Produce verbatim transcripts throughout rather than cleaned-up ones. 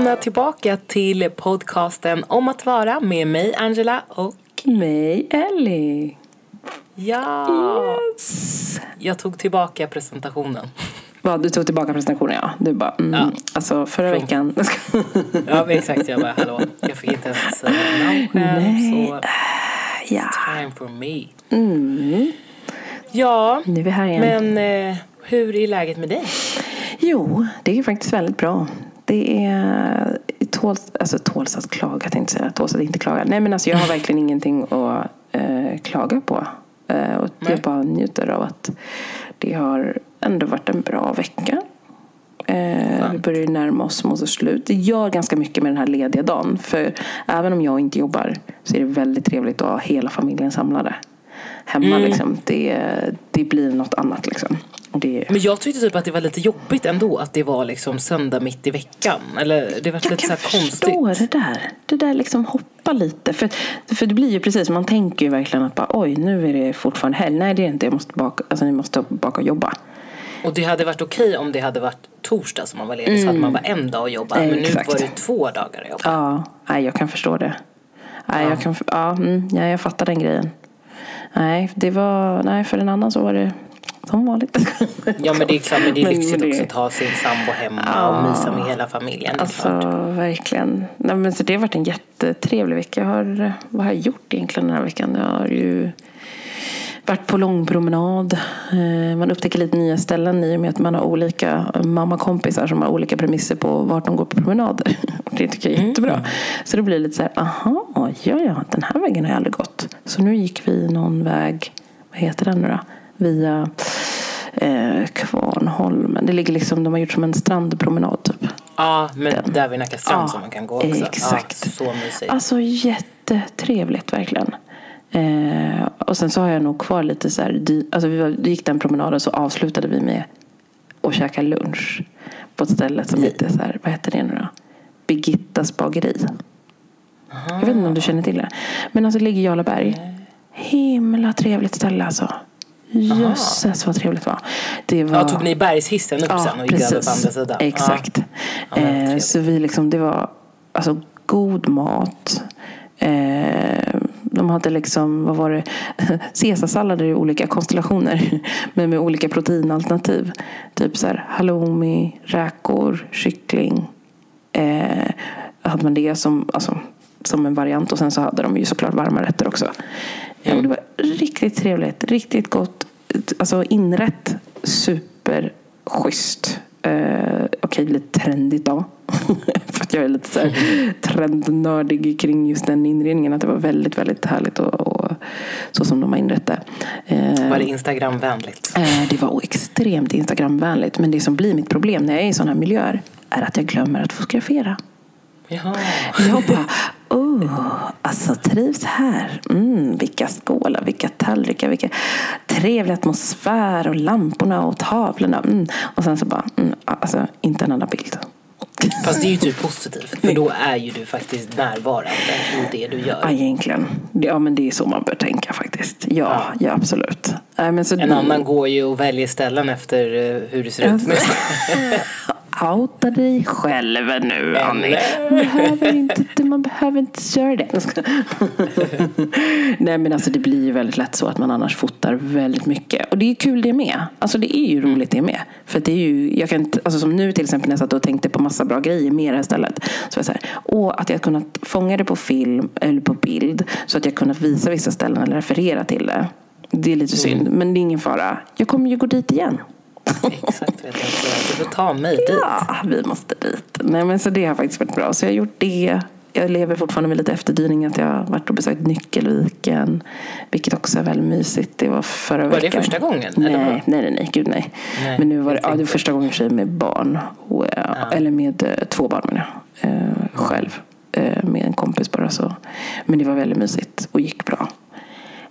välkomna tillbaka till podcasten Om att vara med mig Angela och mig Ellie. Ja. Yes. Jag tog tillbaka presentationen. Va, du tog tillbaka presentationen, ja. Du bara, mm, ja. Alltså förra Fink. veckan. Ja, exakt. Jag bara, hallå. Jag fick inte ens säga namn själv. Nej. Så it's ja. time for me. Mm. Ja, nu är vi här igen. Men eh, hur är läget med dig? Jo, det är faktiskt väldigt bra. Det är tåls, alltså tåls att klaga, jag tänkte säga. Tåls att inte klaga. Nej, men alltså jag har verkligen ingenting att eh, klaga på. Eh, och Nej. jag bara njuter av att det har ändå varit en bra vecka. Eh, vi börjar närma oss mot slut. Det gör ganska mycket med den här lediga dagen. För även om jag inte jobbar så är det väldigt trevligt att ha hela familjen samlade. Hemma mm. liksom. Det, det blir något annat liksom. Det... Men jag tyckte typ att det var lite jobbigt ändå att det var liksom söndag mitt i veckan, eller det var jag lite så här konstigt. Jag kan förstå det där. Det där liksom hoppar lite för för det blir ju precis, man tänker ju verkligen att bara, oj, nu är det fortfarande helg. Nej, det är inte, jag måste baka, alltså ni måste baka och jobba. Och det hade varit okej om det hade varit torsdag som man var ledig, mm. så hade man bara en dag och jobba, men nu var det två dagar att jobba. Ja, nej, jag kan förstå det. Nej, ja. jag kan ja, mm, ja, jag fattar den grejen. Nej, det var nej för en annan så var det som vanligt. Ja, men det är klart, men det är lyxigt också att ta sin sambo hemma ja. och mysa med hela familjen. Alltså, verkligen. Nej, men så det har varit en jättetrevlig vecka. Jag har, vad har jag gjort egentligen den här veckan? Jag har ju varit på långpromenad. Man upptäcker lite nya ställen i och med att man har olika mammakompisar som har olika premisser på vart de går på promenader. Det tycker jag är jättebra. Mm. Så det blir lite så här, aha, ja, ja, den här vägen har jag aldrig gått. Så nu gick vi någon väg, vad heter den nu då? Via eh, Kvarnholmen. Det ligger liksom, de har gjort som en strandpromenad typ. Ja, men den. där vid Nacka strand ja, som man kan gå också. Exakt. Ja, så mysigt. Alltså jättetrevligt verkligen. Eh, och sen så har jag nog kvar lite så här, di, alltså vi var, gick den promenaden så avslutade vi med att käka lunch på ett ställe som heter så här, vad heter det nu då? Birgittas bageri. Aha. Jag vet inte om du känner till det. Men alltså det ligger i Jarlaberg. Himla trevligt ställe alltså. Jösses, vad trevligt var. det var. Ja, tog ni bergshissen upp ja, sen och gick över på andra sidan. Exakt. Ja. Ja, eh, så vi liksom, det var alltså god mat. Eh, de hade liksom, vad var det? Caesarsallader i olika konstellationer. Men med olika proteinalternativ. Typ så här halloumi, räkor, kyckling. Eh, hade man det som, alltså, som en variant. Och sen så hade de ju såklart varma rätter också. Mm. Och det var riktigt trevligt, riktigt gott, alltså inrätt, superschysst. Eh, okej, lite trendigt då. För att jag är lite så här trendnördig kring just den inredningen, att det var väldigt, väldigt härligt och, och så som de har inrett det. Eh, var det Instagramvänligt? Eh, det var extremt Instagramvänligt, men det som blir mitt problem när jag är i sådana här miljöer är att jag glömmer att fotografera. Jaha. Jag bara, oh, alltså trivs här. Mm, vilka skålar, vilka tallrikar, vilka trevlig atmosfär och lamporna och tavlorna. Mm. Och sen så bara, mm, alltså inte en annan bild. Fast det är ju typ positivt, för då är ju du faktiskt närvarande i det du gör. Ja, egentligen. Ja, men det är så man bör tänka faktiskt. Ja, ja, ja absolut. Äh, men så en du... annan går ju och väljer ställen efter hur det ser ut. Outa dig själv nu, Annie. Behöver inte, man behöver inte göra det. Nej, men alltså det blir ju väldigt lätt så att man annars fotar väldigt mycket. Och det är ju kul det med. Alltså det är ju roligt det med. För det är ju, jag kan inte, alltså som nu till exempel när jag satt och tänkte på massa bra grejer med det här stället. Så jag så här, och att jag kunnat fånga det på film eller på bild. Så att jag kunnat visa vissa ställen eller referera till det. Det är lite synd, mm. men det är ingen fara. Jag kommer ju gå dit igen. Exakt, vet jag. Du får ta mig dit. Ja, vi måste dit. Nej, men så det har faktiskt varit bra. Så jag har gjort det. Jag lever fortfarande med lite efterdyning att jag har varit och besökt Nyckelviken, vilket också är väldigt mysigt. Det var förra veckan. Var det veckan. första gången? Nej, nej, nej, nej, gud nej. nej men nu var det, ja, det var första gången för med barn. Och, ja. Eller med två barn, men jag. Eh, själv. Eh, med en kompis bara så. Men det var väldigt mysigt och gick bra.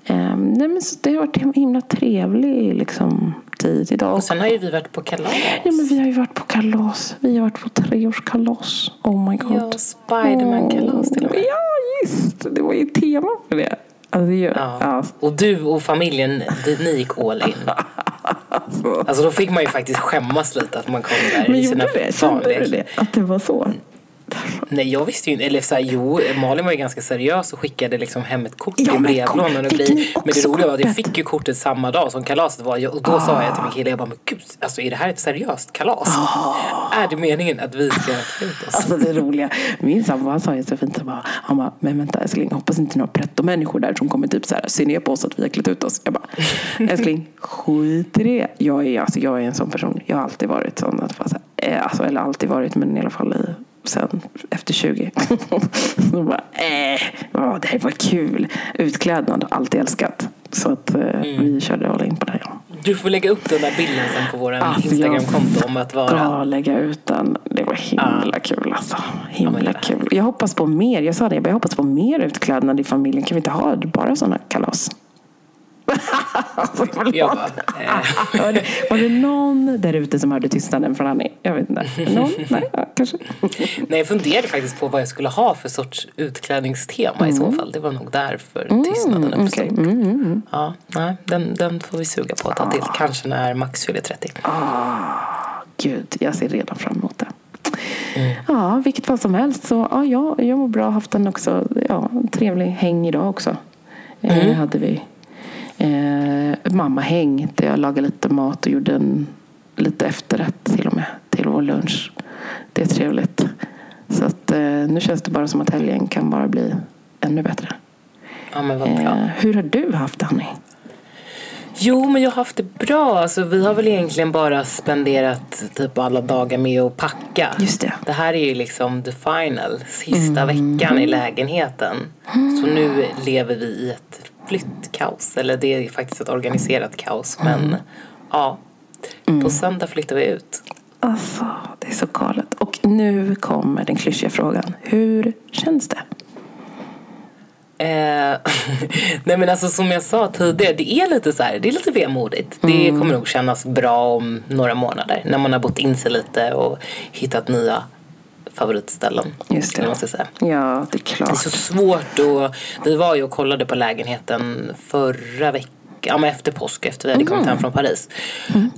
Eh, nej, men så det har varit en himla trevlig liksom... tid idag. Och sen har ju vi varit på kalas. Ja, men vi har ju varit på kalas. Vi har varit på treårskalas. Oh my god. Ja, Spiderman-kalas till och med. Ja, just. Det var ju tema för det. Alltså, ja. Ja. Och du och familjen, ni gick all in. alltså. alltså då fick man ju faktiskt skämmas lite att man kom där. Men i sina gjorde det? Kände du det? Att det var så? Nej, jag visste ju inte. Eller så här, jo, Malin var ju ganska seriös och skickade liksom hem ett kort ja, i brevlådan. Men, men det roliga var att jag fick ju kortet samma dag som kalaset var. Och då ah. sa jag till min kille, jag bara, men gud, alltså, är det här ett seriöst kalas? Ah. Är det meningen att vi ska ut oss? Alltså det roliga, min sambo, han sa ju så fint, han bara, han bara men vänta älskling, hoppas inte några pretto-människor där som kommer typ så här, ser ner på oss att vi har klätt ut oss. Jag bara, älskling, skit i det. Jag är, alltså, jag är en sån person, jag har alltid varit sån att bara, så här, alltså, eller alltid varit, men i alla fall i sen efter tjugo så bara, äh, åh, det här var kul. Utklädnad, alltid älskat. Så att eh, mm. vi körde all in på det här. Ja. Du får lägga upp den där bilden sen på vår alltså, Instagram-konto om att vara... Ja, lägga ut den. Det var himla ah. kul alltså. Himla ja, kul. Jag hoppas på mer, jag sa det, jag hoppas på mer utklädnad i familjen. Kan vi inte ha bara sådana kalas? Jag bara, eh. var, det, var det någon där ute som hörde tystnaden från Annie? Jag vet inte. Någon? Nej, ja, kanske. Nej, jag funderade faktiskt på vad jag skulle ha för sorts utklädningstema mm. i så fall. Det var nog därför mm, tystnaden uppstod. Okay. Mm, mm, mm. Ja, nej, den, den får vi suga på att ta till. Kanske när Max fyller trettio. Ah, gud, jag ser redan fram emot det. Mm. Ja, vilket fall som helst. Så, ja, jag, jag mår bra, haft en också, ja, trevlig häng idag också. Mm. Eh, hade vi... Eh, mamma häng där jag lagade lite mat och gjorde en lite efterrätt till och med till vår lunch. Det är trevligt. Så att, eh, nu känns det bara som att helgen kan bara bli ännu bättre. Ja, men vad bra. Eh, hur har du haft det, Annie? Jo, men jag har haft det bra. Alltså, vi har väl egentligen bara spenderat typ alla dagar med att packa. Just det. Det här är ju liksom the final, sista mm. veckan i lägenheten. Mm. Så nu lever vi i ett flyttkaos, eller det är faktiskt ett organiserat kaos, men mm. ja, mm. på söndag flyttar vi ut. Alltså, det är så galet. Och nu kommer den klyschiga frågan. Hur känns det? Nej, men alltså som jag sa tidigare, det är lite så här, det är lite vemodigt. Mm. Det kommer nog kännas bra om några månader när man har bott in sig lite och hittat nya favoritställen. Just det. Måste jag säga. Ja, det är klart. Det är så svårt, och vi var ju och kollade på lägenheten förra veckan, ja, men efter påsk, efter vi hade kommit hem från Paris.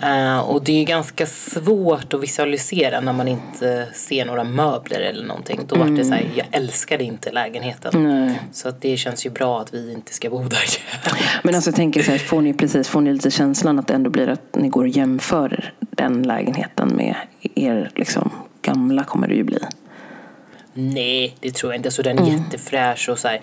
Mm. Uh, och det är ju ganska svårt att visualisera när man inte ser några möbler eller någonting. Då mm. var det så här, jag älskade inte lägenheten. Nej. Så att det känns ju bra att vi inte ska bo där. Men alltså jag tänker så här, får ni precis, får ni lite känslan att det ändå blir att ni går och jämför den lägenheten med er liksom gamla, kommer det ju bli. Nej, det tror jag inte. Alltså den är mm. jättefräsch och så här,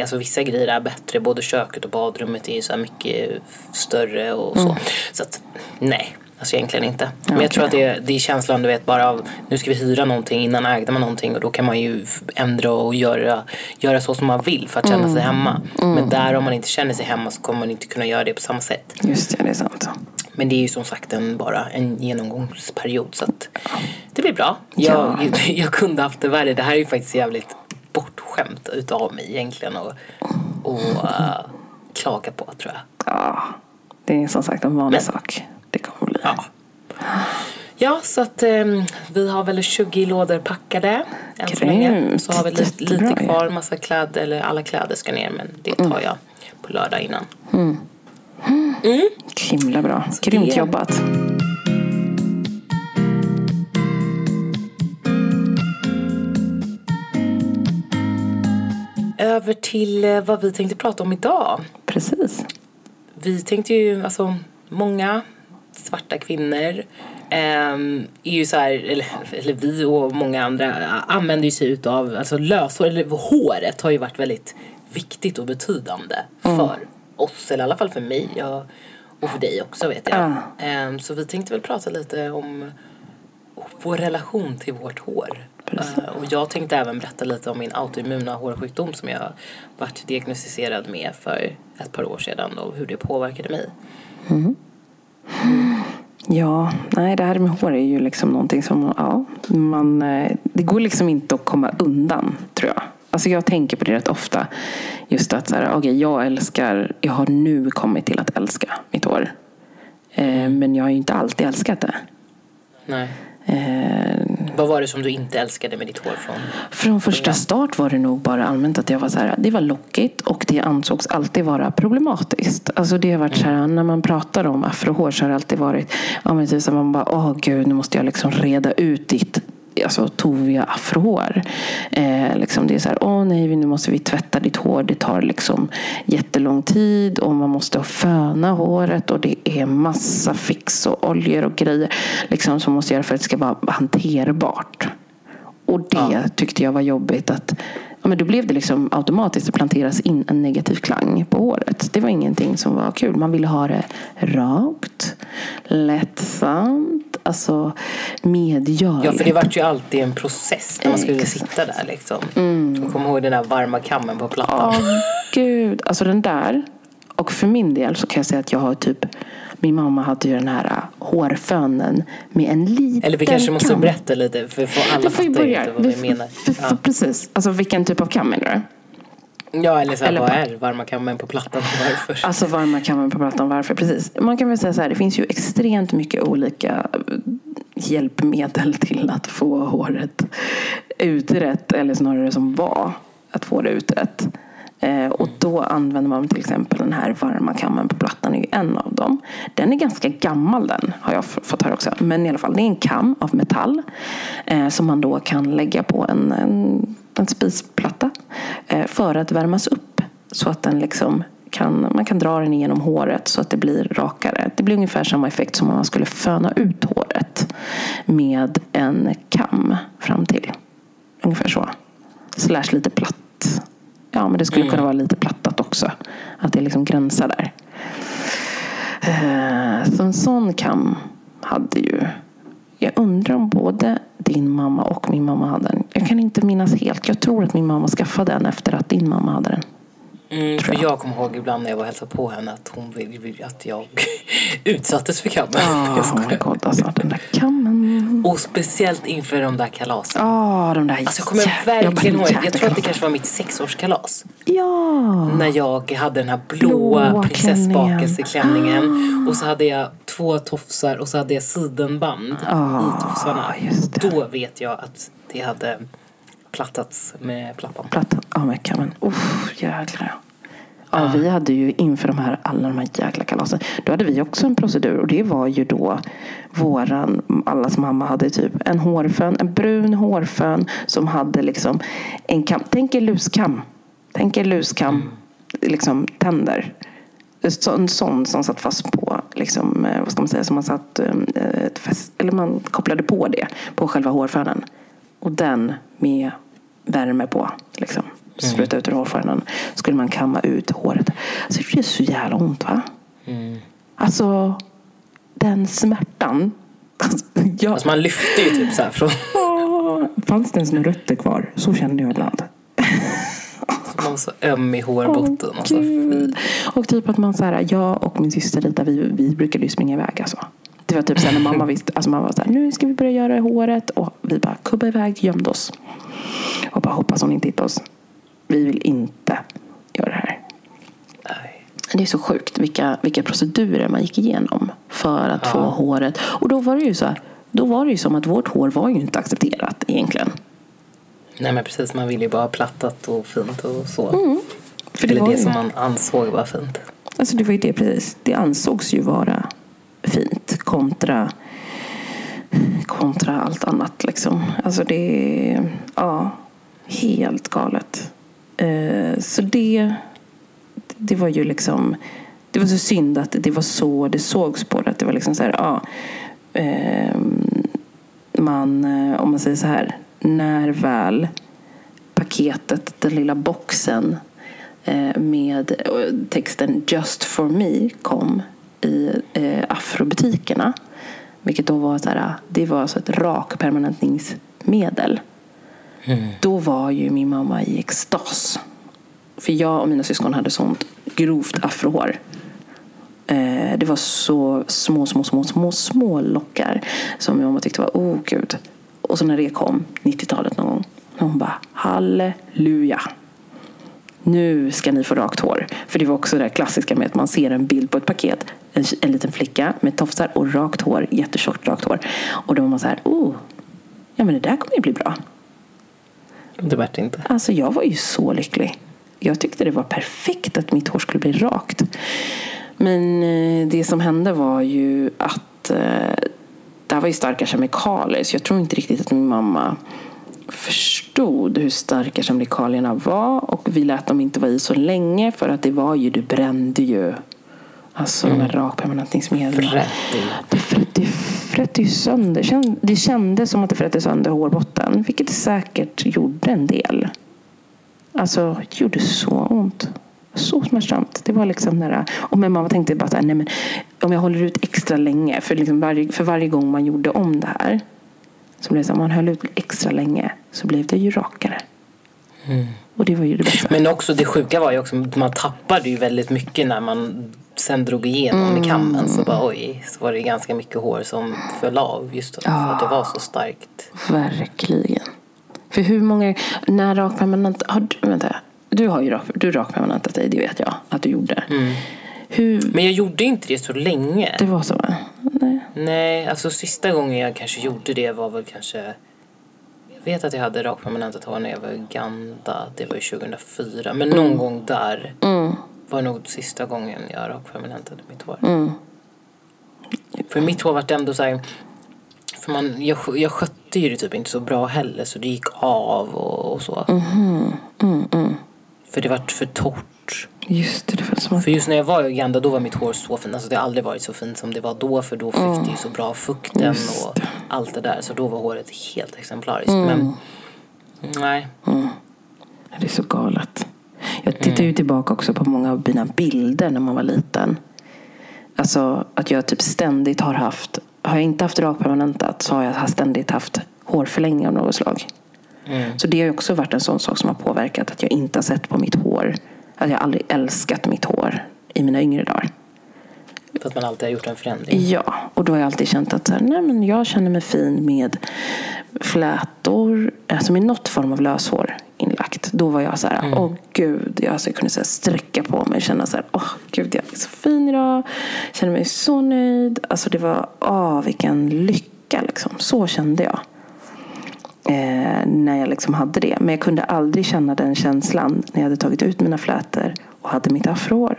alltså vissa grejer är bättre, både köket och badrummet är så här mycket större och så. Mm. Så att nej, alltså egentligen inte. Men okay. jag tror att det, det är känslan, du vet, bara av nu ska vi hyra någonting, innan ägde man någonting och då kan man ju ändra och göra, göra så som man vill för att känna mm. sig hemma. Mm. Men där om man inte känner sig hemma så kommer man inte kunna göra det på samma sätt. Just det, det är sant. Men det är ju som sagt en, bara en genomgångsperiod, så att det blir bra. Jag, ja. jag kunde haft det värre. Det här är ju faktiskt jävligt bortskämt utav mig egentligen och, och uh, klaga på, tror jag. Ja, det är som sagt en vanlig Men, sak. Det kommer bli. Ja, ja så att um, vi har väl tjugo lådor packade än så länge. Så har vi lite, lite kvar, massa kläder, eller alla kläder ska ner, men det tar jag på lördag innan. Mm. Mm. Himla bra. Så grymt det. Jobbat. Över till vad vi tänkte prata om idag. Precis. Vi tänkte ju, alltså många svarta kvinnor Um, är ju så här, eller, eller vi och många andra använder ju sig utav, alltså löshår, eller håret har ju varit väldigt viktigt och betydande mm. för oss, eller i alla fall för mig jag, och för dig också, vet jag. Uh. Um, så vi tänkte väl prata lite om vår relation till vårt hår. Uh, och jag tänkte även berätta lite om min autoimmuna hårsjukdom som jag varit diagnostiserad med för ett par år sedan och hur det påverkade mig. Mm. Mm. Ja, nej, det här med hår är ju liksom någonting som, ja, man, det går liksom inte att komma undan, tror jag. Alltså jag tänker på det rätt ofta. Just att så här, okay, jag älskar, jag har nu kommit till att älska mitt hår. Eh, men jag har ju inte alltid älskat det. Nej. Eh, Vad var det som du inte älskade med ditt hår från? Från första start var det nog bara allmänt att jag var så här, det var lockigt och det ansågs alltid vara problematiskt. Alltså det har varit så här, när man pratar om afrohår så har det alltid varit, ja men typ så man bara, åh gud, nu måste jag liksom reda ut ditt alltså, toviga afrohår. Eh, liksom det är så här, åh nej, nu måste vi tvätta ditt hår. Det tar liksom jättelång tid och man måste föna håret och det är massa fix och oljor och grejer liksom, som måste göra för att det ska vara hanterbart. Och det ja. tyckte jag var jobbigt att ja, men då blev det liksom automatiskt att planteras in en negativ klang på håret. Det var ingenting som var kul. Man ville ha det rakt, lättsamt, alltså medgörligt. Ja, för det var ju alltid en process när man skulle Exakt. sitta där liksom. Mm. Och komma ihåg den där varma kammen på plattan. Åh, gud, alltså den där. Och för min del så kan jag säga att jag har typ, min mamma hade ju den här hårfönen med en liten. Eller vi kanske kam. Måste berätta lite för får alla fattar inte vad vi, vi menar. Vi får, ja. Precis, alltså vilken typ av kam menar du? Ja, eller så här, eller vad är varma kammen på plattan varför? Alltså varma kammen på plattan varför, precis. Man kan väl säga så här, det finns ju extremt mycket olika hjälpmedel till att få håret uträtt, eller snarare som var att få det uträtt. Och då använder man till exempel den här varma kammen på plattan, är ju en av dem. Den är ganska gammal, den har jag fått höra också. Men i alla fall, det är en kam av metall eh, som man då kan lägga på en, en, en spisplatta eh, för att värmas upp. Så att den liksom kan, man kan dra den genom håret så att det blir rakare. Det blir ungefär samma effekt som om man skulle föna ut håret med en kam fram till. Ungefär så. Slash lite platt. Ja, men det skulle kunna vara lite plattat också. Att det liksom gränsar där. Så en sån kam hade ju... Jag undrar om både din mamma och min mamma hade den. Jag kan inte minnas helt. Jag tror att min mamma skaffade den efter att din mamma hade den. Mm, för jag. jag kommer ihåg ibland när jag var hälsade på henne att hon ville att jag utsattes för kammen. Ja, oh, oh my god, alltså den där kammen. Och speciellt inför de där kalasen. Ja, oh, de där. Alltså jag kommer jä- verkligen ihåg, jag, jag tror att det kanske var mitt sexårskalas. Ja. När jag hade den här blåa, blåa prinsessbakelseklänningen. Ah. Och så hade jag två tofsar och så hade jag sidenband oh, i tofsarna. Just det. Då vet jag att det hade... plattats med plattan. Plattan, ja med kammen. Uff, jäklar. Ja, uh. vi hade ju inför de här, alla de här jäkla kalasen, då hade vi också en procedur och det var ju då våran, allas mamma hade typ en hårfön, en brun hårfön som hade liksom en kam. Tänk er luskam. Tänk er luskam, mm. liksom tänder. En sån som satt fast på liksom, vad ska man säga, som man satt ett fäst, eller man kopplade på det på själva hårfönen. Och den med värme på, liksom. Spruta ut ur hårfärgen. Skulle man kamma ut håret. Alltså det är så jävla ont, va? Mm. Alltså, den smärtan. Alltså, jag... alltså man lyfter ju typ så här från... Fanns det ens några rötter kvar? Så kände jag ibland. Man var så öm i hårbotten. Oh, alltså. Och typ att man så här, jag och min syster Rita, vi, vi brukade ju springa iväg, alltså. Det var typ så när mamma visste, alltså mamma var så här, nu ska vi börja göra håret, och vi bara kubba iväg, gömde oss och bara hoppas hon inte hittar oss, vi vill inte göra det här. Nej. Det är så sjukt vilka, vilka procedurer man gick igenom för att ja. få håret, och då var det ju så här, då var det ju som att vårt hår var ju inte accepterat egentligen. Nej men precis, man ville ju bara ha plattat och fint och så, mm. för det, eller var det ju... som man ansåg var fint, alltså det var ju det, precis, det ansågs ju vara fint kontra kontra allt annat liksom. Alltså det är ja, helt galet. Eh, så det det var ju liksom, det var så synd att det var så det sågs på det, att det var liksom så här, ja, eh, man, om man säger så här, när väl paketet, den lilla boxen eh, med texten Just for me kom i eh, afrobutikerna, vilket då var så här, det var alltså ett rakpermanentningsmedel. Mm. Då var ju min mamma i extas. För jag och mina syskon hade sånt grovt afrohår. Eh, det var så små, små, små, små, små lockar som min mamma tyckte var, åh oh, gud. Och så när det kom, nittiotalet någon gång, hon bara, halleluja. Nu ska ni få rakt hår. För det var också det klassiska med att man ser en bild på ett paket. En, en liten flicka med tofsar och rakt hår. Jättetjockt rakt hår. Och då var man så här, oh, ja men det där kommer ju bli bra. Det var det inte. Alltså jag var ju så lycklig. Jag tyckte det var perfekt att mitt hår skulle bli rakt. Men det som hände var ju att det här var ju starka kemikalier, så jag tror inte riktigt att min mamma förstod hur starka kemikalierna var, och vi lät dem inte vara i så länge för att det var ju, du brände ju alltså mm. med rakpermanentningsmedel. Det frötte fröt ju sönder. Det kändes som att det frötte sönder hårbotten, vilket säkert gjorde en del. Alltså, det gjorde så ont. Så smärtsamt. Det var liksom nära. Och min mamma tänkte bara så här, nej men om jag håller ut extra länge, för, liksom varje, för varje gång man gjorde om det här så blev det så här, man höll ut extra länge så blev det ju rakare. Mm. Och det var ju det bästa. Men också det sjuka var ju också att man tappade ju väldigt mycket när man sen drog igenom mm. i kammen, så bara oj, så var det ganska mycket hår som föll av just för ja. Att det var så starkt. Verkligen. För hur många, när rakpermanent, har du, vänta, du har ju rak, du rakpermanentat dig, det vet jag att du gjorde. Mm. Hur? Men jag gjorde inte det så länge. Det var så, va? Nej. Nej, alltså sista gången jag kanske gjorde det var väl kanske, jag vet att jag hade rakpermanentat hår när jag var i Uganda, det var ju tjugohundrafyra, men någon mm. gång där mm. var nog sista gången jag rakpermanentade mitt hår. Mm. För mitt hår var ändå så här, för man, jag, jag skötte ju det typ inte så bra heller, så det gick av och, och så. Mm-hmm. Mm, mm. För det var för torrt. Just det, det var som att... För just när jag var i Uganda, då var mitt hår så fint. Alltså det har aldrig varit så fint som det var då, för då fick mm. det ju så bra fukten och allt det där. Så då var håret helt exemplariskt. Mm. Men, nej. Mm. Det är så galet. Jag tittar mm. ju tillbaka också på många av mina bilder när man var liten. Alltså att jag typ ständigt har haft... Har jag inte haft rakpermanentat så har jag ständigt haft hårförlängning av något slag. Mm. Så det har ju också varit en sån sak som har påverkat att jag inte har sett på mitt hår. Att jag aldrig älskat mitt hår i mina yngre dagar. För att man alltid har gjort en förändring. Ja, och då har jag alltid känt att så här, nej, men jag känner mig fin med flätor, alltså med något form av löshår inlagt. Då var jag så här, mm. åh gud, jag, alltså, jag kunde så här, sträcka på mig och känna så här, åh gud, jag är så fin idag. Jag känner mig så nöjd. Alltså det var, åh vilken lycka liksom. Så kände jag. Eh, när jag liksom hade det. Men jag kunde aldrig känna den känslan när jag hade tagit ut mina flätor och hade mitt afrohår.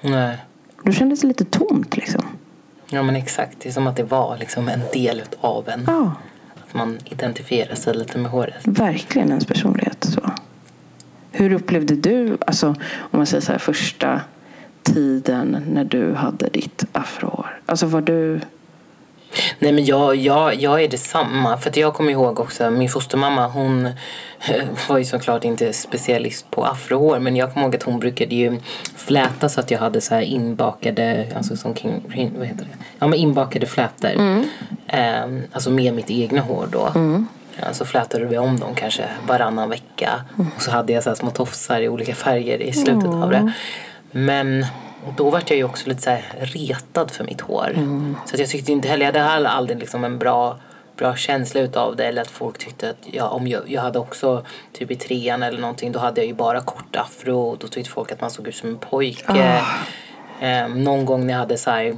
Nej. Då kändes det lite tomt liksom. Ja men exakt, det är som att det var liksom en del av en. Ja. Att man identifierar sig lite med håret. Verkligen ens personlighet så. Hur upplevde du, alltså om man säger så här, första tiden när du hade ditt afrohår? Alltså var du... Nej men jag, jag, jag är detsamma. För att jag kommer ihåg också, min fostermamma, hon var ju såklart inte specialist på afrohår, men jag kommer ihåg att hon brukade ju fläta så att jag hade så här inbakade, alltså som king, vad heter det? Ja men inbakade flätor. Mm. Eh, alltså med mitt egna hår då. Mm. Så flätade vi om dem kanske varannan vecka. Mm. Och så hade jag så här små tofsar i olika färger i slutet mm. av det. Men... Och då var jag ju också lite så här retad för mitt hår. Mm. Så att jag tyckte inte heller, jag hade heller aldrig liksom en bra, bra känsla utav det. Eller att folk tyckte att jag, om jag, jag hade också typ i trean eller någonting, då hade jag ju bara kort afro. Och då tyckte folk att man såg ut som en pojke. Oh. Eh, någon gång när jag hade så här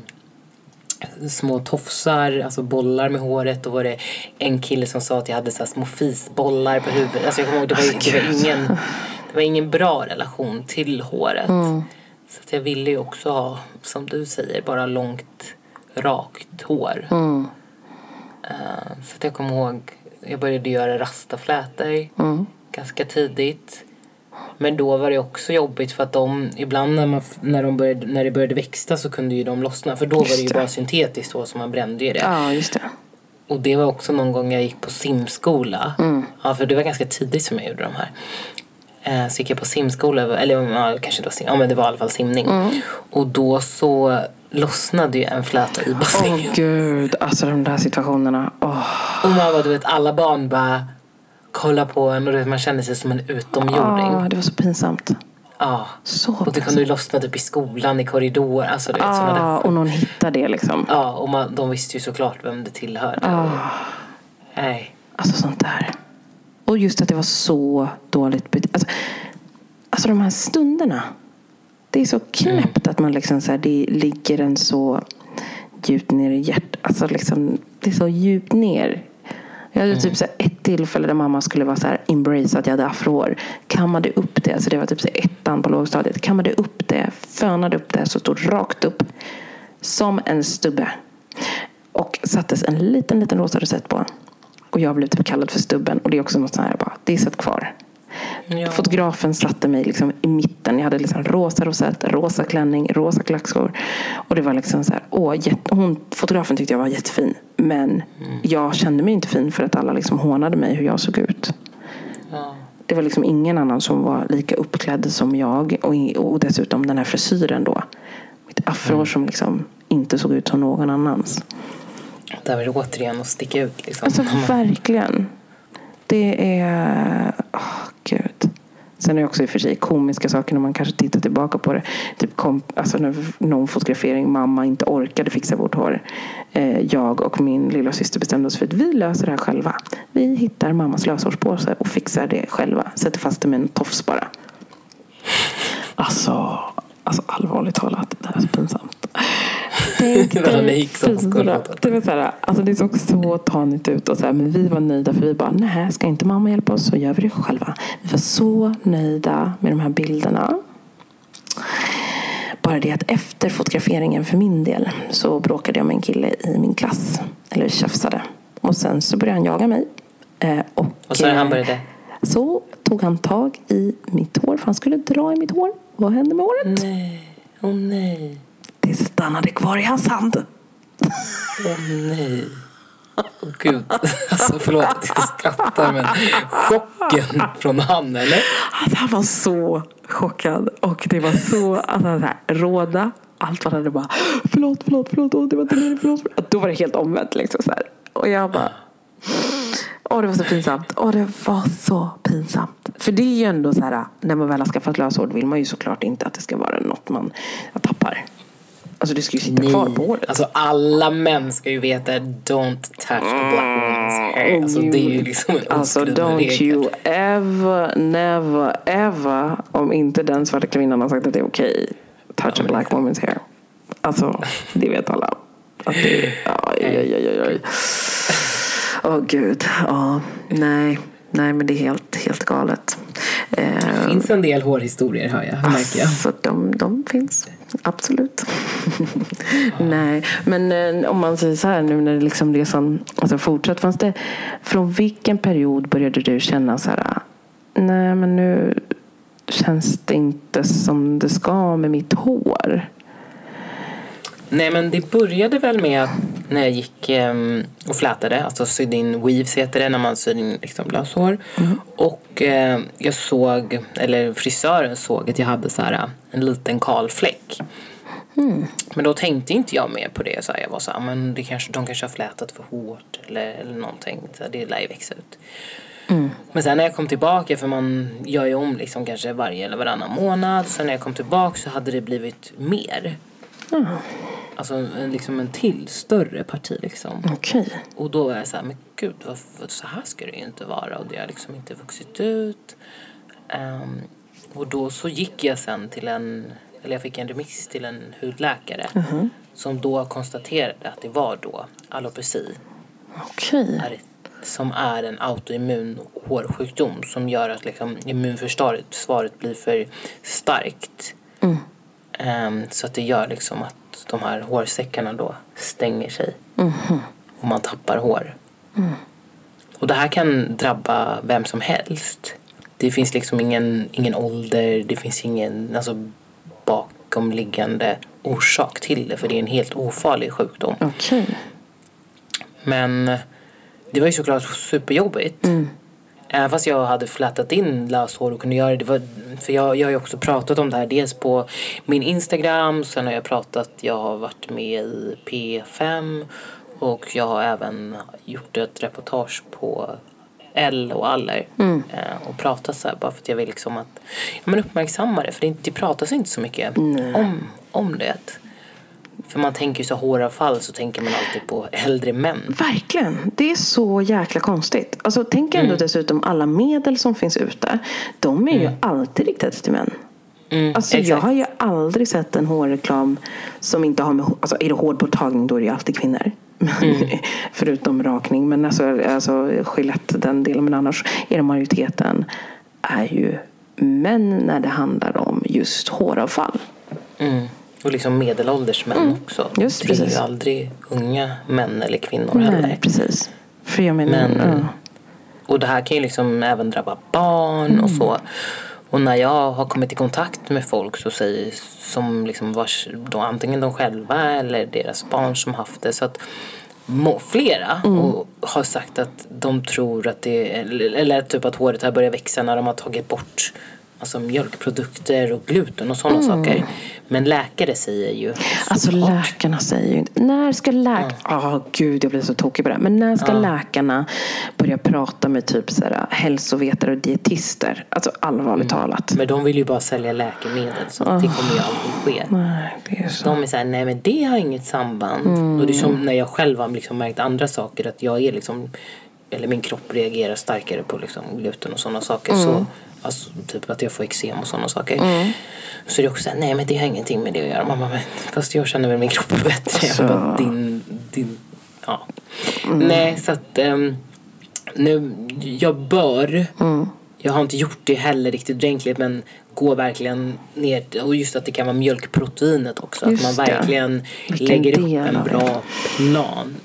små tofsar, alltså bollar med håret, då var det en kille som sa att jag hade så här små fisbollar på huvudet. Alltså jag kommer ihåg, det var, det var, ingen, det var ingen bra relation till håret. Mm. Så att jag ville ju också ha, som du säger, bara långt, rakt hår. Mm. Uh, så att jag kommer ihåg, jag började göra rastaflätor mm. ganska tidigt. Men då var det också jobbigt för att de, ibland när, man, när, de började, när det började växta så kunde ju de lossna. För då just var det ju det. Bara syntetiskt hår som man brände ju det. Ja, just det. Och det var också någon gång jag gick på simskola. Mm. Ja, för det var ganska tidigt som jag gjorde de här. Så gick jag på simskola, eller ja, kanske då sim, ja men det var i alla fall simning. Mm. Och då så lossnade ju en fläta i bassängen. Åh oh, gud, alltså de där situationerna. Oh. Och man bara, du vet, alla barn bara kolla på en och man kände sig som en utomjording. Ja, oh, det var så pinsamt. Ja, så och det kunde ju lossna typ i skolan, i korridor. Alltså, du vet, oh, där. Och någon hittade det liksom. Ja, och man, de visste ju såklart vem det tillhörde. Oh. Och, nej. Alltså sånt där. Och just att det var så dåligt bet- alltså, alltså de här stunderna, det är så knäppt mm. att man liksom så här, det ligger en så djupt ner i hjärtat, alltså liksom, det är så djupt ner. Jag hade mm. typ så här ett tillfälle där mamma skulle vara så här embrace att jag hade afrohår, kammade upp det, alltså det var typ så här ettan på lågstadiet, kammade upp det, fönade upp det, så stod rakt upp som en stubbe. Och sattes en liten, liten rosa rosett på. Och jag blev typ kallad för stubben. Och det är också något sånt här, bara, det är satt kvar. Ja. Fotografen satte mig liksom i mitten. Jag hade liksom rosa rosett, rosa klänning, rosa klackskor. Och det var liksom så här, åh, jätte, hon, fotografen tyckte jag var jättefin. Men mm. jag kände mig inte fin för att alla liksom hånade mig hur jag såg ut. Ja. Det var liksom ingen annan som var lika uppklädd som jag. Och, och dessutom den här frisyren då. Mitt afro mm. som liksom inte såg ut som någon annans. Där var det återigen att sticka ut. Liksom. Alltså verkligen. Det är... Åh, oh, gud. Sen är det också i och för sig komiska saker när man kanske tittar tillbaka på det. Typ kom, alltså när någon fotografering, mamma inte orkade fixa vårt hår. Eh, jag och min lilla syster bestämde oss för att vi löser det här själva. Vi hittar mammas löshårspåse och fixar det själva. Sätter fast det med en tofs bara. Alltså, alltså allvarligt talat, det här är pinsamt. Det var så här, alltså det såg så tanigt ut och så här, men vi var nöjda för vi bara, nej, ska inte mamma hjälpa oss så gör vi det själva. Vi var så nöjda med de här bilderna. Bara det att efter fotograferingen för min del så bråkade jag med en kille i min klass, eller tjafsade, och sen så började han jaga mig och, och så, han började. Så tog han tag i mitt hår för han skulle dra i mitt hår. Vad hände med håret? Nej, åh oh, nej. Det stannade kvar i hans hand. Åh nej. Åh gud. Alltså förlåt att jag skrattar, men chocken från han, eller? Alltså, han var så chockad. Och det var så att han här, råda. Allt vad han hade bara, förlåt, förlåt, förlåt. Åh, det var inte mer, förlåt, förlåt. Då var det helt omvänt liksom så här. Och jag bara... Åh, oh, det var så pinsamt. Åh, oh, det var så pinsamt. För det är ju ändå så här, när man väl har skaffat löshård vill man ju såklart inte att det ska vara något man tappar. Alltså det ska ju sitta kvar på året. Alltså alla män ska ju veta, don't touch the black woman's hair. Alltså det är ju liksom en alltså don't regel. You ever, never, ever, om inte den svarta kvinnan har sagt att det är okej, okay, touch ja, a black woman's hair. Alltså det vet alla. Att det är, aj, aj, aj, aj. Åh oh, gud, ja, nej, nej men det är helt, helt galet. Det finns en del hårhistorier, hör jag, märker jag. Alltså, de, de finns, absolut. Ja. Nej, men om man säger så här nu när det liksom resan alltså fortsatt, fanns det, från vilken period började du känna så här, nej men nu känns det inte som det ska med mitt hår? Nej, men det började väl med när jag gick um, och flätade. Alltså sydde in weaves heter det, när man sydde in liksom löshår. Mm. Och uh, jag såg, eller frisören såg att jag hade så här, en liten kal fläck. Mm. Men då tänkte inte jag mer på det. Så här, jag var så här, men det kanske, de kanske har flätat för hårt eller, eller någonting. Så det lär ju växa ut. Mm. Men sen när jag kom tillbaka, för man gör ju om liksom kanske varje eller varannan månad. Sen när jag kom tillbaka så hade det blivit mer. Mm. Alltså liksom en till större parti liksom. Okay. Och då var jag så här, men gud, vad, vad, så här ska det ju inte vara. Och det har liksom inte vuxit ut. Um, och då så gick jag sen till en, eller jag fick en remiss till en hudläkare. Mm-hmm. Som då konstaterade att det var då alopeci. Okay. Är, som är en autoimmun hårsjukdom som gör att liksom immunförsvaret blir för starkt. Mm. Um, så att det gör liksom att de här hårsäckarna då stänger sig. Mm-hmm. Och man tappar hår. Mm. Och det här kan drabba vem som helst. Det finns liksom ingen, ingen ålder. Det finns ingen alltså, bakomliggande orsak till det. För det är en helt ofarlig sjukdom. Okay. Men det var ju såklart superjobbigt. Mm. Även fast jag hade flätat in löshår och kunde göra det. Det var, för jag, jag har ju också pratat om det här. Dels på min Instagram. Sen har jag pratat. Jag har varit med i P fem. Och jag har även gjort ett reportage på L och Aller. Mm. Och pratat så här. Bara för att jag vill liksom att ja, men uppmärksamma det. För det, det pratas inte så mycket mm. om, om det. För man tänker så håravfall så tänker man alltid på äldre män. Verkligen, det är så jäkla konstigt. Alltså tänk ändå mm. dessutom alla medel som finns ute. De är mm. ju alltid riktade till män. Mm, alltså exakt. Jag har ju aldrig sett en hårreklam som inte har med... Alltså är det hårborttagning då är det ju alltid kvinnor. Mm. Förutom rakning. Men alltså, alltså Gillette, den delen. Men annars är det majoriteten är ju män när det handlar om just håravfall. Mm. Och liksom medelålders män mm. också. Just, det är ju aldrig unga män eller kvinnor Nej, heller. Precis. För jag menar, men, mm. och det här kan ju liksom även drabba barn mm. och så. Och när jag har kommit i kontakt med folk så säger som liksom vars, då, antingen de själva eller deras barn som haft det. Så att må, flera mm. och har sagt att de tror att det eller, eller typ att håret här börjar växa när de har tagit bort alltså mjölkprodukter och gluten och sådana mm. saker. Men läkare säger ju... Alltså klart. Läkarna säger ju inte... När ska läkarna... Ja, oh, gud, jag blir så tokig på det. Men när ska ja. läkarna börja prata med typ så här, hälsovetare och dietister? Alltså allvarligt mm. talat. Men de vill ju bara sälja läkemedel. Så oh. det kommer ju aldrig ske. Nej, det är så. De är så här, nej men det har inget samband. Mm. Och det är som när jag själv har liksom märkt andra saker. Att jag är liksom... Eller min kropp reagerar starkare på liksom gluten och sådana saker. Mm. Så... Alltså typ att jag får eksem och sådana saker. Mm. Så det är också såhär, nej men det har ingenting med det att göra. Mamma, men fast jag känner väl min kropp bättre. Så. Jag bara, din, din, ja. Mm. Nej, så att um, nu, jag bör, mm. jag har inte gjort det heller riktigt ordentligt, men gå verkligen ner, och just att det kan vara mjölkproteinet också. Just att man verkligen det. lägger upp en bra plan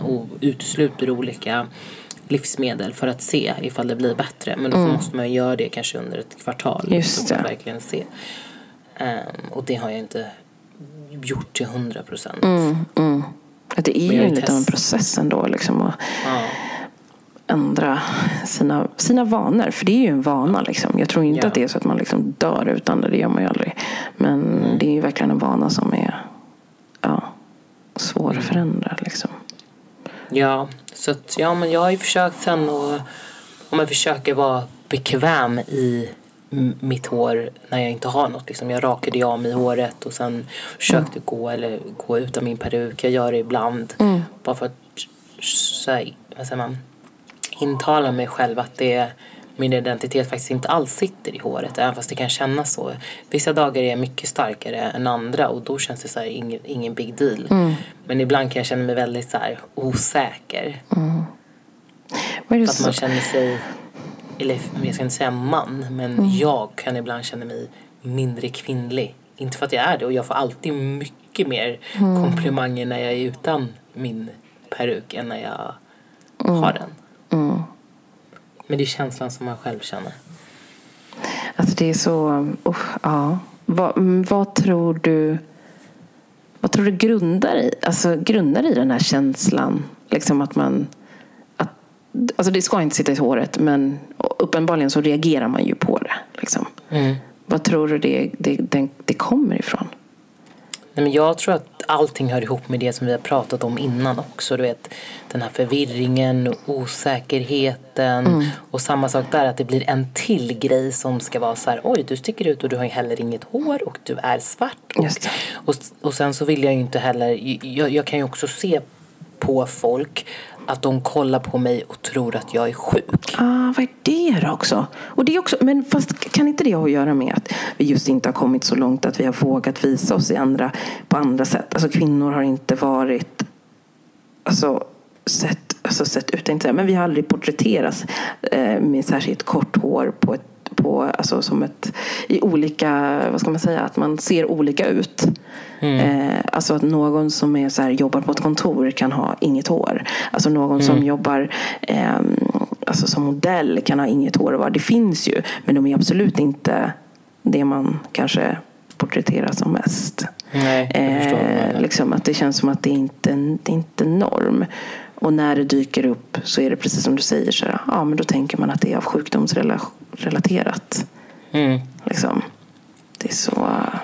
och utesluter olika... livsmedel för att se ifall det blir bättre. Men då mm. måste man göra det kanske under ett kvartal. Just det. För att verkligen se. Um, och det har jag inte gjort till hundra procent. Mm, mm. Det är ju lite av en process ändå liksom att ja. ändra sina, sina vanor. För det är ju en vana liksom. Jag tror inte ja. att det är så att man liksom dör utan det. Det gör man ju aldrig. Men mm. det är ju verkligen en vana som är ja, svår att förändra liksom. Ja, så att, ja, men jag har ju försökt sen och om jag försöker vara bekväm i m- mitt hår när jag inte har något. Liksom, jag rakade jag mig i håret och sen försökte mm. gå eller gå utan min peruk. Jag gör det ibland. Mm. Bara för att så här, vad säger man, intala mig själv att det, min identitet faktiskt inte alls sitter i håret. Även fast det kan kännas så. Vissa dagar är jag mycket starkare än andra. Och då känns det så här ingen, ingen big deal. Mm. Men ibland kan jag känna mig väldigt så här osäker. Mm. För att så? Man känner sig... Eller jag ska inte säga man. Men mm. jag kan ibland känna mig mindre kvinnlig. Inte för att jag är det. Och jag får alltid mycket mer mm. komplimanger när jag är utan min peruk. Än när jag mm. har den. Mm. Men det är känslan som man själv känner. Alltså det är så... Oh, ja. Vad, vad tror du... Vad tror du grundar i? Alltså grundar i den här känslan? Liksom att man... Att, alltså det ska inte sitta i håret. Men uppenbarligen så reagerar man ju på det. Liksom. Mm. Vad tror du det, det, det, det kommer ifrån? Nej, men jag tror att allting hör ihop med det som vi har pratat om innan också. Du vet, den här förvirringen och osäkerheten. Mm. Och samma sak där, att det blir en till grej som ska vara så här: oj, du sticker ut och du har ju heller inget hår och du är svart. Och, och, och sen så vill jag ju inte heller, jag, jag kan ju också se på folk att de kollar på mig och tror att jag är sjuk. Ah, vad är det då också? Och det är också, men fast kan inte det ha att göra med att vi just inte har kommit så långt att vi har vågat visa oss i andra, på andra sätt? Alltså kvinnor har inte varit alltså sett, alltså sett ut, inte, men vi har aldrig porträtterats eh, med särskilt kort hår på ett på, alltså som ett i olika, vad ska man säga, att man ser olika ut. Mm. Eh, alltså att någon som är så här, jobbar på ett kontor kan ha inget hår. Alltså någon mm. som jobbar eh, alltså som modell kan ha inget hår. Och vad. Det finns ju, men de är absolut inte det man kanske porträtterar som mest. Nej, jag förstår. Eh, liksom att det känns som att det inte det är inte norm. Och när det dyker upp så är det precis som du säger. Så här, ja, men då tänker man att det är av sjukdomsrelaterat. Mm. Liksom. Det är så... Uh,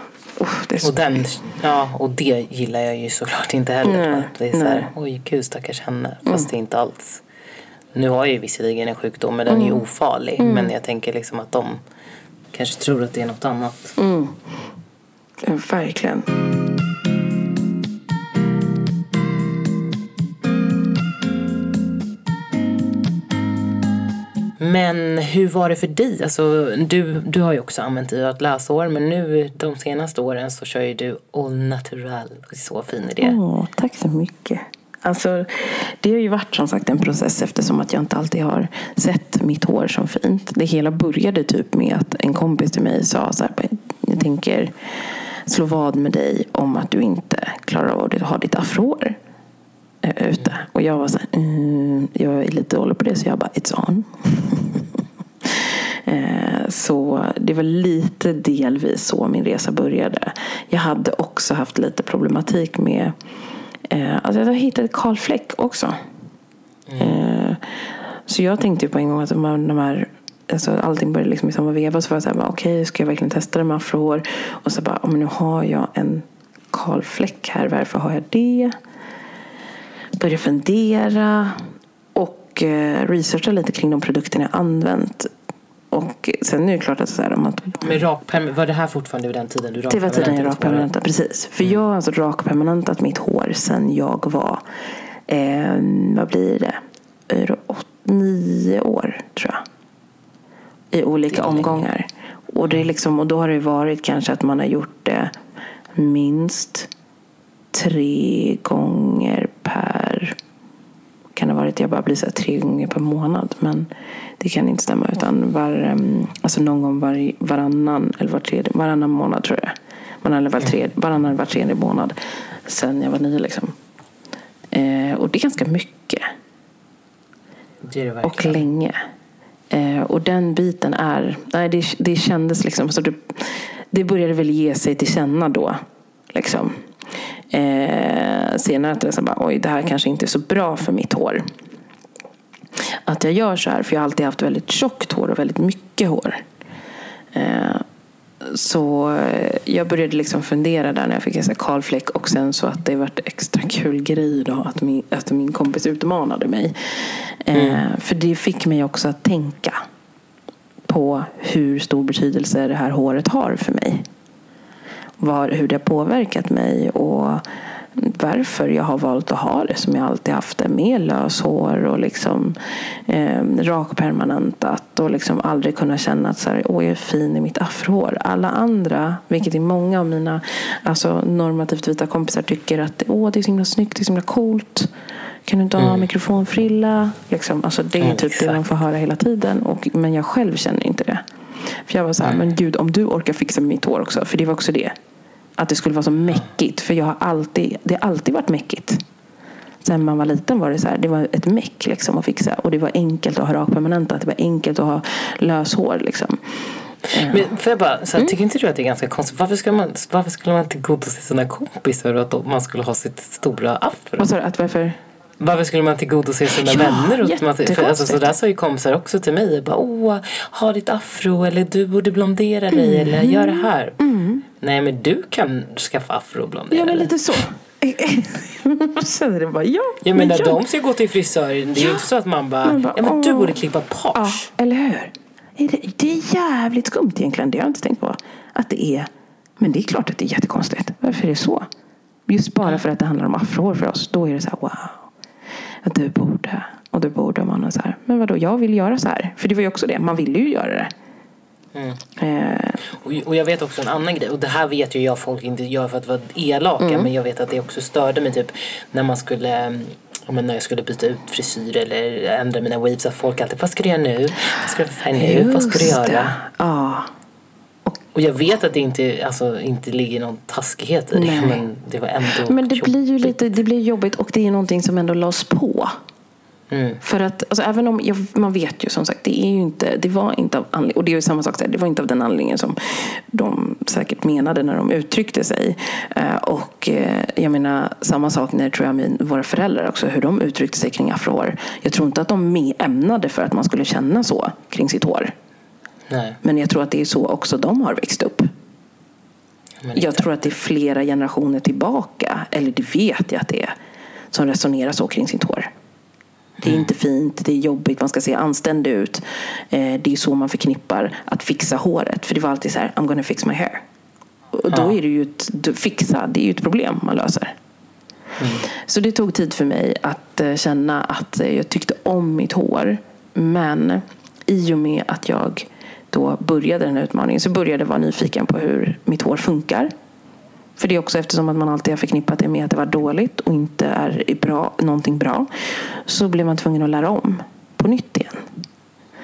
det är så och, den, ja, och det gillar jag ju såklart inte heller. Mm. Att det är så här, oj gud stackars henne. Fast mm. det är inte alls... Nu har jag ju visserligen en sjukdom, men den mm. är ju ofarlig. Mm. Men jag tänker liksom att de kanske tror att det är något annat. Mm. Ja, verkligen. Men hur var det för dig? Alltså, du, du har ju också använt i ett läsår, men nu de senaste åren så kör ju du all natural. Så fin idé. Åh, tack så mycket. Alltså, det har ju varit som sagt en process eftersom att jag inte alltid har sett mitt hår som fint. Det hela började typ med att en kompis till mig sa så här, jag tänker slå vad med dig om att du inte klarar av att ha ditt afrohår ute. Och jag var så här, mm, jag är lite dålig på det, så jag bara, it's on. Så det var lite delvis så min resa började. Jag hade också haft lite problematik med, alltså jag hittade ett kalfläck också. Mm. Så jag tänkte ju på en gång att de här, alltså allting började liksom i samma veva, så var jag så här, okej, okay, ska jag verkligen testa det med afrohår? Och så bara, men nu har jag en kalfläck här, varför har jag det? Började fundera och researcha lite kring de produkterna jag använt. Och sen nu är det klart att så här, om att... Men rakperm- var det här fortfarande vid den tiden du rakpermanentade? Det var tiden jag rakpermanentade, precis. För mm. jag har alltså rakpermanentat mitt hår sen jag var, eh, vad blir det? Åt, nio år, tror jag. I olika omgångar. Mm. Och, det är liksom, och då har det varit kanske att man har gjort det minst tre gånger per... kan det ha varit, jag bara blir så här tre gånger per månad, men det kan inte stämma, utan var, alltså någon gång var, varannan eller var tredje, varannan månad tror jag, varannan var tredje, varannan var tredje månad sen jag var nio liksom, eh, och det är ganska mycket, det är det verkligen. Och länge, eh, och den biten är, nej, det, det kändes liksom så, det, det började väl ge sig till känna då liksom. Eh, senare att jag så bara, oj, det här kanske inte är så bra för mitt hår att jag gör så här, för jag har alltid haft väldigt tjockt hår och väldigt mycket hår, eh, så jag började liksom fundera där när jag fick en sån här kalfläck, och sen så att det vart extra kul grej då att min, att min kompis utmanade mig, eh, mm. för det fick mig också att tänka på hur stor betydelse det här håret har för mig. Var, hur det har påverkat mig och varför jag har valt att ha det som jag alltid haft det, med löshår och liksom, eh, rakpermanentat och liksom aldrig kunna känna att så här, åh, jag är fin i mitt afrohår. Alla andra, vilket är många av mina alltså, normativt vita kompisar, tycker att åh, det är så himla snyggt, det är så himla coolt, kan du inte ha mm. mikrofonfrilla liksom, alltså, det är mm, typ exakt. Det man får höra hela tiden, och, men jag själv känner inte det. För jag var så här, men gud, om du orkar fixa mitt hår också. För det var också det, att det skulle vara så mäckigt. För jag har alltid, det har alltid varit mäckigt. Sen man var liten var det så här, det var ett mäck liksom att fixa. Och det var enkelt att ha rakpermanentat, det var enkelt att ha löshår liksom. Men för jag bara, så här, mm. tycker inte du att det är ganska konstigt? Varför skulle man, varför skulle man inte tillgodose sina kompisar att man skulle ha sitt stora afro? Vad sa du, att varför... Varför skulle man tillgodose sina ja, vänner? Man, för, alltså, så där sa ju kompisar också till mig. Bara, åh, ha ditt afro. Eller du borde blondera dig. Mm. Eller gör det här. Mm. Nej, men du kan skaffa afro och blondera. Ja, men lite så. Sen är det bara, ja. Ja, men när jag... de ska gå till frisören. Det är ju inte så att man bara, man bara ja, men du borde klippa page. Ja, eller hur? Är det, det är jävligt skumt egentligen. Det har jag inte tänkt på. Att det är, men det är klart att det är jättekonstigt. Varför är det så? Just bara för att det handlar om afrohår för oss. Då är det så här, wow. Att du borde, och du borde man och så här. Men vadå, jag vill göra så här. För det var ju också det, man ville ju göra det. Mm. Eh. Och, och jag vet också en annan grej. Och det här vet ju jag folk inte gör för att vara elaka. Mm. Men jag vet att det också störde mig typ när man skulle... Men när jag skulle byta ut frisyr eller ändra mina waves, att folk alltid, vad ska du göra nu? Vad ska du göra nu? Just vad ska du göra? Ja. Och, och jag vet att det inte, alltså, inte ligger någon taskighet i det, men det var ändå men det jobbigt. Blir ju lite, det blir jobbigt, och det är någonting som ändå lades på. Mm. För att, alltså, även om, jag, man vet ju som sagt, det är ju inte, det var inte av anledning, och det är ju samma sak, det var inte av den anledningen som de säkert menade när de uttryckte sig. Eh, och eh, jag menar, samma sak när tror jag min, våra föräldrar också, hur de uttryckte sig kring afrohår. Jag tror inte att de ämnade för att man skulle känna så kring sitt hår. Nej. Men jag tror att det är så också de har växt upp. Jag tror att det är flera generationer tillbaka, eller det vet jag att det är, som resonerar så kring sitt hår. Det är inte fint, det är jobbigt, man ska se anständig ut. eh, Det är så man förknippar att fixa håret. För det var alltid så här, I'm gonna fix my hair. Och då är det ju ett, fixa, det är ju ett problem man löser. Mm. Så det tog tid för mig att känna att jag tyckte om mitt hår. Men i och med att jag då började den här utmaningen, så började jag vara nyfiken på hur mitt hår funkar. För det är också eftersom att man alltid har förknippat det med att det var dåligt och inte är bra, någonting bra, så blev man tvungen att lära om på nytt igen.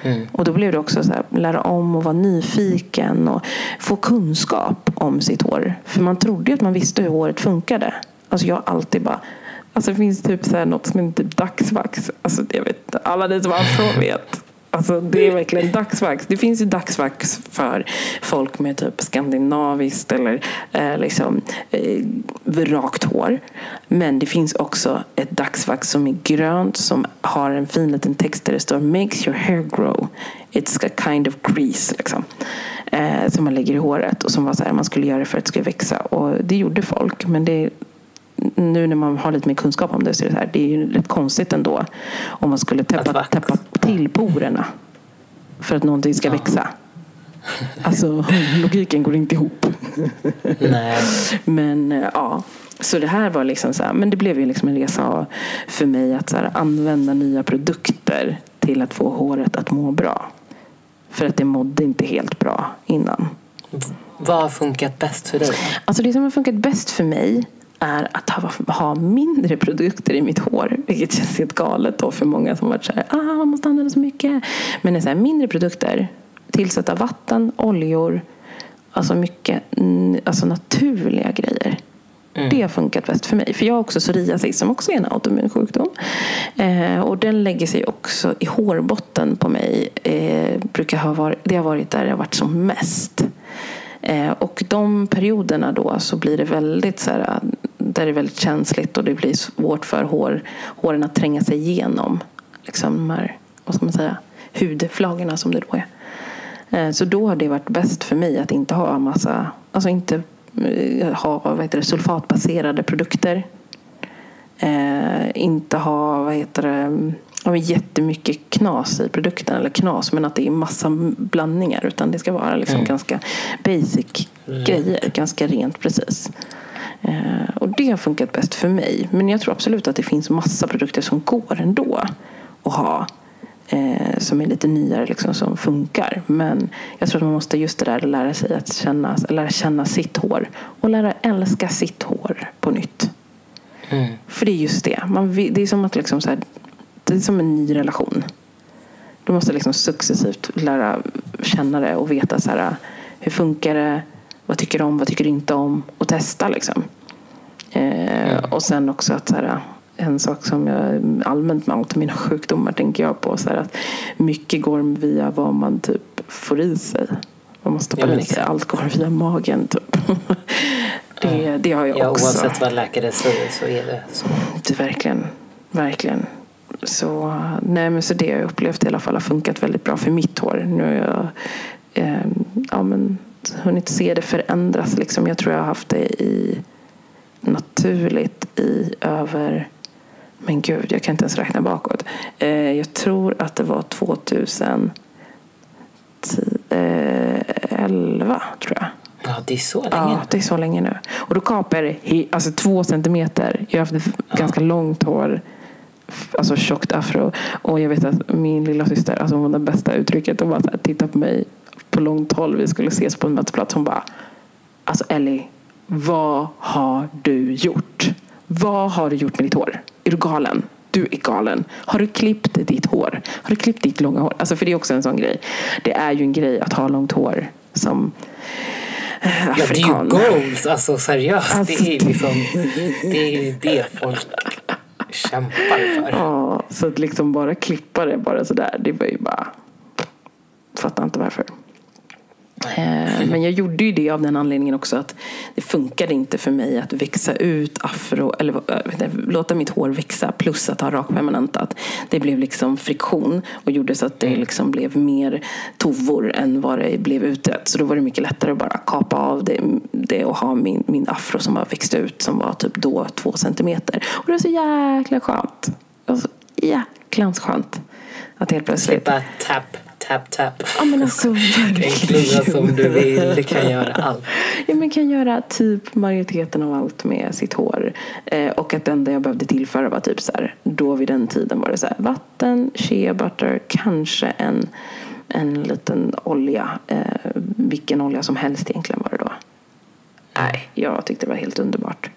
Mm. Och då blev det också så här, lära om och vara nyfiken och få kunskap om sitt hår. För man trodde ju att man visste hur håret funkade. Alltså jag alltid bara, alltså det finns typ så här något som heter typ dagsvax. Alltså jag vet, alla ni som har vet. Alltså det är verkligen dagsvax. Det finns ju dagsvax för folk med typ skandinaviskt eller eh, liksom eh, rakt hår. Men det finns också ett dagsvax som är grönt som har en fin liten text där det står makes your hair grow. It's a kind of grease liksom. Eh, som man lägger i håret och som var så här man skulle göra för att det skulle växa. Och det gjorde folk, men det nu när man har lite mer kunskap om det så är det så här, det är ju rätt konstigt ändå om man skulle täppa, täppa till porerna för att någonting ska ja. växa. Alltså logiken går inte ihop. Nej. Men ja, så det här var liksom så här, men det blev ju liksom en resa för mig att så här, använda nya produkter till att få håret att må bra. För att det mådde inte helt bra innan. Vad har funkat bäst för dig? Alltså det som har funkat bäst för mig är att ha, ha mindre produkter i mitt hår. Vilket känns helt galet då för många som har varit så här, ah, man måste använda så mycket. Men det är så här, mindre produkter, tillsätta vatten, oljor, alltså mycket alltså naturliga grejer. Mm. Det har funkat bäst för mig. För jag har också psoriasis som också är en autoimmun sjukdom. Eh, och den lägger sig också i hårbotten på mig. Eh, brukar ha varit, det har varit där jag har varit som mest. Eh, och de perioderna då så blir det väldigt så här, där det är väldigt känsligt och det blir svårt för hår, håren att tränga sig igenom liksom de här, vad ska man säga, hudflagorna som det då är. Eh, så då har det varit bäst för mig att inte ha massa, alltså inte ha vad heter det, sulfatbaserade produkter. Eh, inte ha vad heter det, har jättemycket knas i produkten eller knas, men att det är massa blandningar, utan det ska vara liksom mm. ganska basic mm. grejer, ganska rent precis. Eh, och det har funkat bäst för mig, men jag tror absolut att det finns massa produkter som går ändå att ha eh, som är lite nyare liksom, som funkar, men jag tror att man måste just det där lära sig att känna, lära känna sitt hår och lära älska sitt hår på nytt. Mm. För det är just det. Man, det är som att liksom så här, det är som en ny relation. Du måste liksom successivt lära känna det och veta så här, hur funkar det, vad tycker du om, vad tycker du inte om, och testa liksom. Eh, och sen också att så här, en sak som jag allmänt med allt mina sjukdomar tänker jag på så här, att mycket går via vad man typ får i sig. Man måste på det, allt går via magen typ. det, det har jag ja, också. Oavsett vad läkare säger så är det så. Det, verkligen, verkligen. Så, nej, men så det jag upplevt i alla fall har funkat väldigt bra för mitt hår. Nu har jag eh, ja, men, hunnit se det förändras. Liksom. Jag tror jag har haft det i, naturligt i över... Men gud, jag kan inte ens räkna bakåt. Eh, jag tror att det var tjugohundraelva, tror jag. Ja, det är så länge. Ja, det är så länge nu. Och då kapar jag alltså, två centimeter. Jag har haft ja. ganska långt hår. Alltså tjockt afro. Och jag vet att min lilla syster, alltså hon har det bästa uttrycket, hon bara så här, tittar på mig på långt håll, vi skulle ses på en mötesplats, hon bara, alltså Ellie, vad har du gjort? Vad har du gjort med ditt hår? Är du galen? Du är galen. Har du klippt ditt hår? Har du klippt ditt långa hår? Alltså för det är också en sån grej. Det är ju en grej att ha långt hår som afrikan. Ja, det är ju goals, alltså seriöst, alltså, det är liksom det är det folk kämpar för. Ja, så att liksom bara klippa det bara sådär, det var ju bara, fattar inte varför. Eh, men jag gjorde ju det av den anledningen också att det funkade inte för mig att växa ut afro, eller vet inte, låta mitt hår växa plus att ha rakpermanentat. Det blev liksom friktion och gjorde så att det liksom blev mer tovor än vad det blev utrett. Så då var det mycket lättare att bara kapa av det, det och ha min, min afro som har växt ut, som var typ då två centimeter. Och det var så jäkla skönt. Alltså, jäkla skönt. Att helt plötsligt... Klippa, tapp. Tap, tap. Ja, men alltså, verkligen. Som du vill, kan göra allt. Ja, men kan göra typ majoriteten av allt med sitt hår. Eh, och att det enda jag behövde tillföra var typ så här, då vid den tiden var det så här, vatten, shea butter, kanske en, en liten olja. Eh, vilken olja som helst egentligen var det då. Nej, jag tyckte det var helt underbart.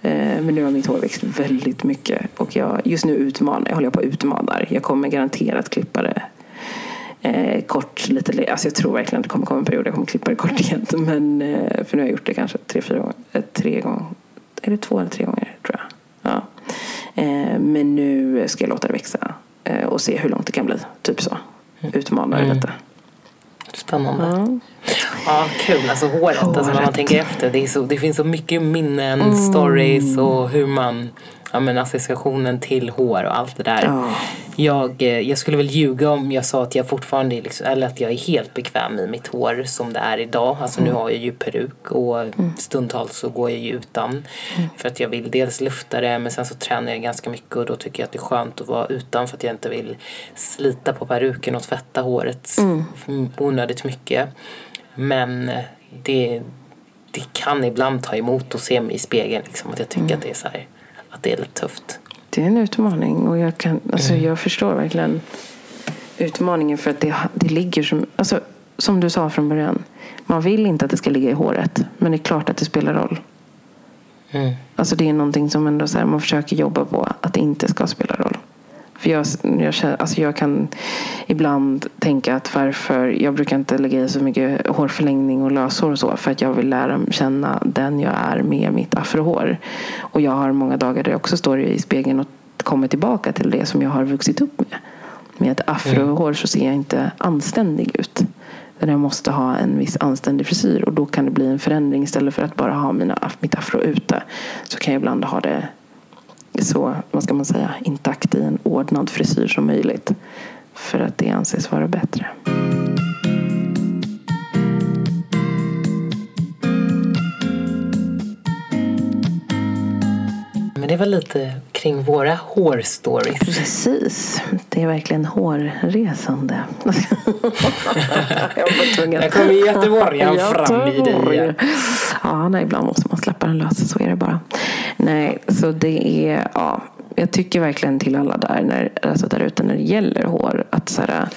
Men nu har mitt hår växt väldigt mycket. Och jag, just nu utmanar, jag håller på att utmanar. Jag kommer garanterat klippa det eh, kort lite, alltså jag tror verkligen att det kommer komma en period jag kommer klippa det kort igen, men eh, för nu har jag gjort det kanske tre, fyra gånger eh, tre gånger, är det två eller tre gånger tror jag, ja. eh, men nu ska jag låta det växa eh, och se hur långt det kan bli, typ så, utmana det mm. lite. Spännande. Mm. Ja, kul. Alltså håret, håret. Alltså, när man tänker efter. Det, är så, det finns så mycket minnen, mm. stories och hur man... Ja, men associationen till hår och allt det där. Oh. Jag, jag skulle väl ljuga om jag sa att jag fortfarande... Liksom, eller att jag är helt bekväm i mitt hår som det är idag. Alltså mm. nu har jag ju peruk och mm. stundtals så går jag ju utan. Mm. För att jag vill dels lufta det, men sen så tränar jag ganska mycket. Och då tycker jag att det är skönt att vara utan för att jag inte vill slita på peruken och tvätta håret mm. onödigt mycket. Men det, det kan ibland ta emot och se mig i spegeln. Liksom, att jag tycker mm. att det är så här... Att det är lite tufft. Det är en utmaning och jag kan, alltså mm. jag förstår verkligen utmaningen, för att det, det ligger som, alltså, som du sa från början, man vill inte att det ska ligga i håret, men det är klart att det spelar roll. Mm. Alltså det är någonting som ändå så här, man försöker jobba på att det inte ska spela roll. För jag, jag, känner, alltså jag kan ibland tänka att varför, jag brukar inte lägga i så mycket hårförlängning och löshår och så, för att jag vill lära känna den jag är med mitt afrohår. Och jag har många dagar där jag också står i spegeln och kommer tillbaka till det som jag har vuxit upp med. Med ett afrohår så ser jag inte anständig ut. Där jag måste ha en viss anständig frisyr, och då kan det bli en förändring. Istället för att bara ha mina, mitt afro ute, så kan jag ibland ha det så, vad ska man säga, intakt i en ordnad frisyr som möjligt, för att det anses vara bättre. Men det var lite kring våra hårstories. Precis, det är verkligen hårresande. Jag var tvungen. Jag kom i Göteborg fram i dig. Ja, nej, ibland måste man släppa den lös, så är det bara. Nej, så det är, ja, jag tycker verkligen till alla där, när, alltså där ute när det gäller hår, att så här,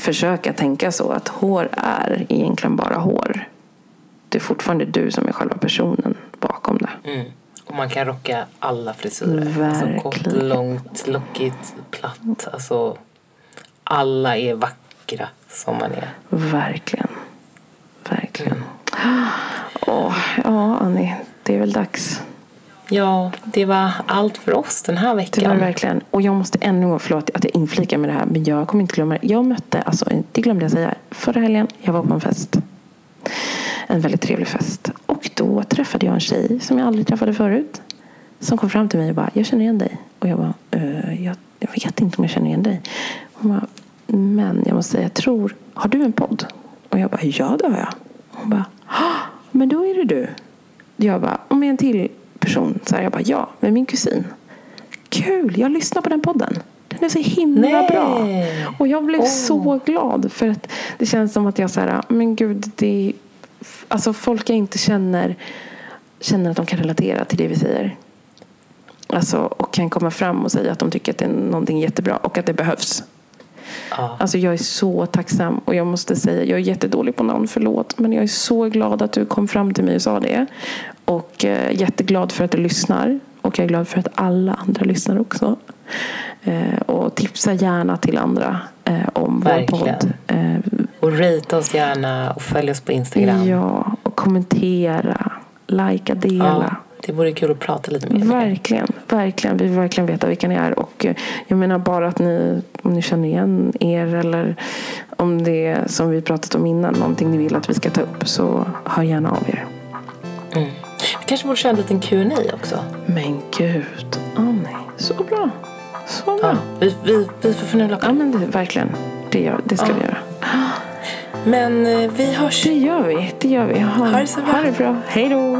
försöka tänka så att hår är egentligen bara hår. Det är fortfarande du som är själva personen bakom det. Mm. Och man kan rocka alla frisyrer. Verkligen. Alltså kort, långt, lockigt, platt. Alltså alla är vackra som man är. Verkligen. Verkligen. Åh, ja, Annie, det är väl dags. Ja, det var allt för oss den här veckan. Det var verkligen. Och jag måste ännu en gång, förlåt att jag inflikar med det här, men jag kommer inte glömma det. Jag mötte, alltså det glömde jag säga, förra helgen, jag var på en fest. En väldigt trevlig fest. Och då träffade jag en tjej som jag aldrig träffade förut. Som kom fram till mig och bara, jag känner igen dig. Och jag bara, äh, jag, jag vet inte om jag känner igen dig. Hon bara, men jag måste säga, jag tror, har du en podd? Och jag bara, ja det har jag. Hon bara, men då är det du. Jag bara, om jag är en till person. Så här, jag bara, ja, med min kusin. Kul, jag lyssnar på den podden. Den är så himla Nej. bra. Och jag blev oh. så glad. För att det känns som att jag så här, men gud, det är... Alltså folk jag inte känner känner att de kan relatera till det vi säger. Alltså, och kan komma fram och säga att de tycker att det är någonting jättebra och att det behövs. Ah. Alltså jag är så tacksam, och jag måste säga, jag är jättedålig på namn, förlåt, men jag är så glad att du kom fram till mig och sa det. Och eh, jätteglad för att du lyssnar, och jag är glad för att alla andra lyssnar också. Eh, och tipsa gärna till andra eh, om Verkligen. vår podd. Eh, Och rate oss gärna och följ oss på Instagram. Ja, och kommentera, likea, dela. Ja, det vore kul att prata lite mer. Verkligen, verkligen. Vi vill verkligen veta vilka ni är. Och jag menar bara att ni, om ni känner igen er, eller om det är, som vi pratat om innan, någonting ni vill att vi ska ta upp, så hör gärna av er. Mm. Vi kanske borde köra en liten Q and A också. Men gud, oh, nej. Så bra. Så bra. Ja, vi, vi, vi får förnula på det. Ja, men det, verkligen. Det, gör, det ska ja. vi göra. Men vi hörs. Det gör vi, det gör vi. Ha, ha det så bra. Ha det bra. Hej då.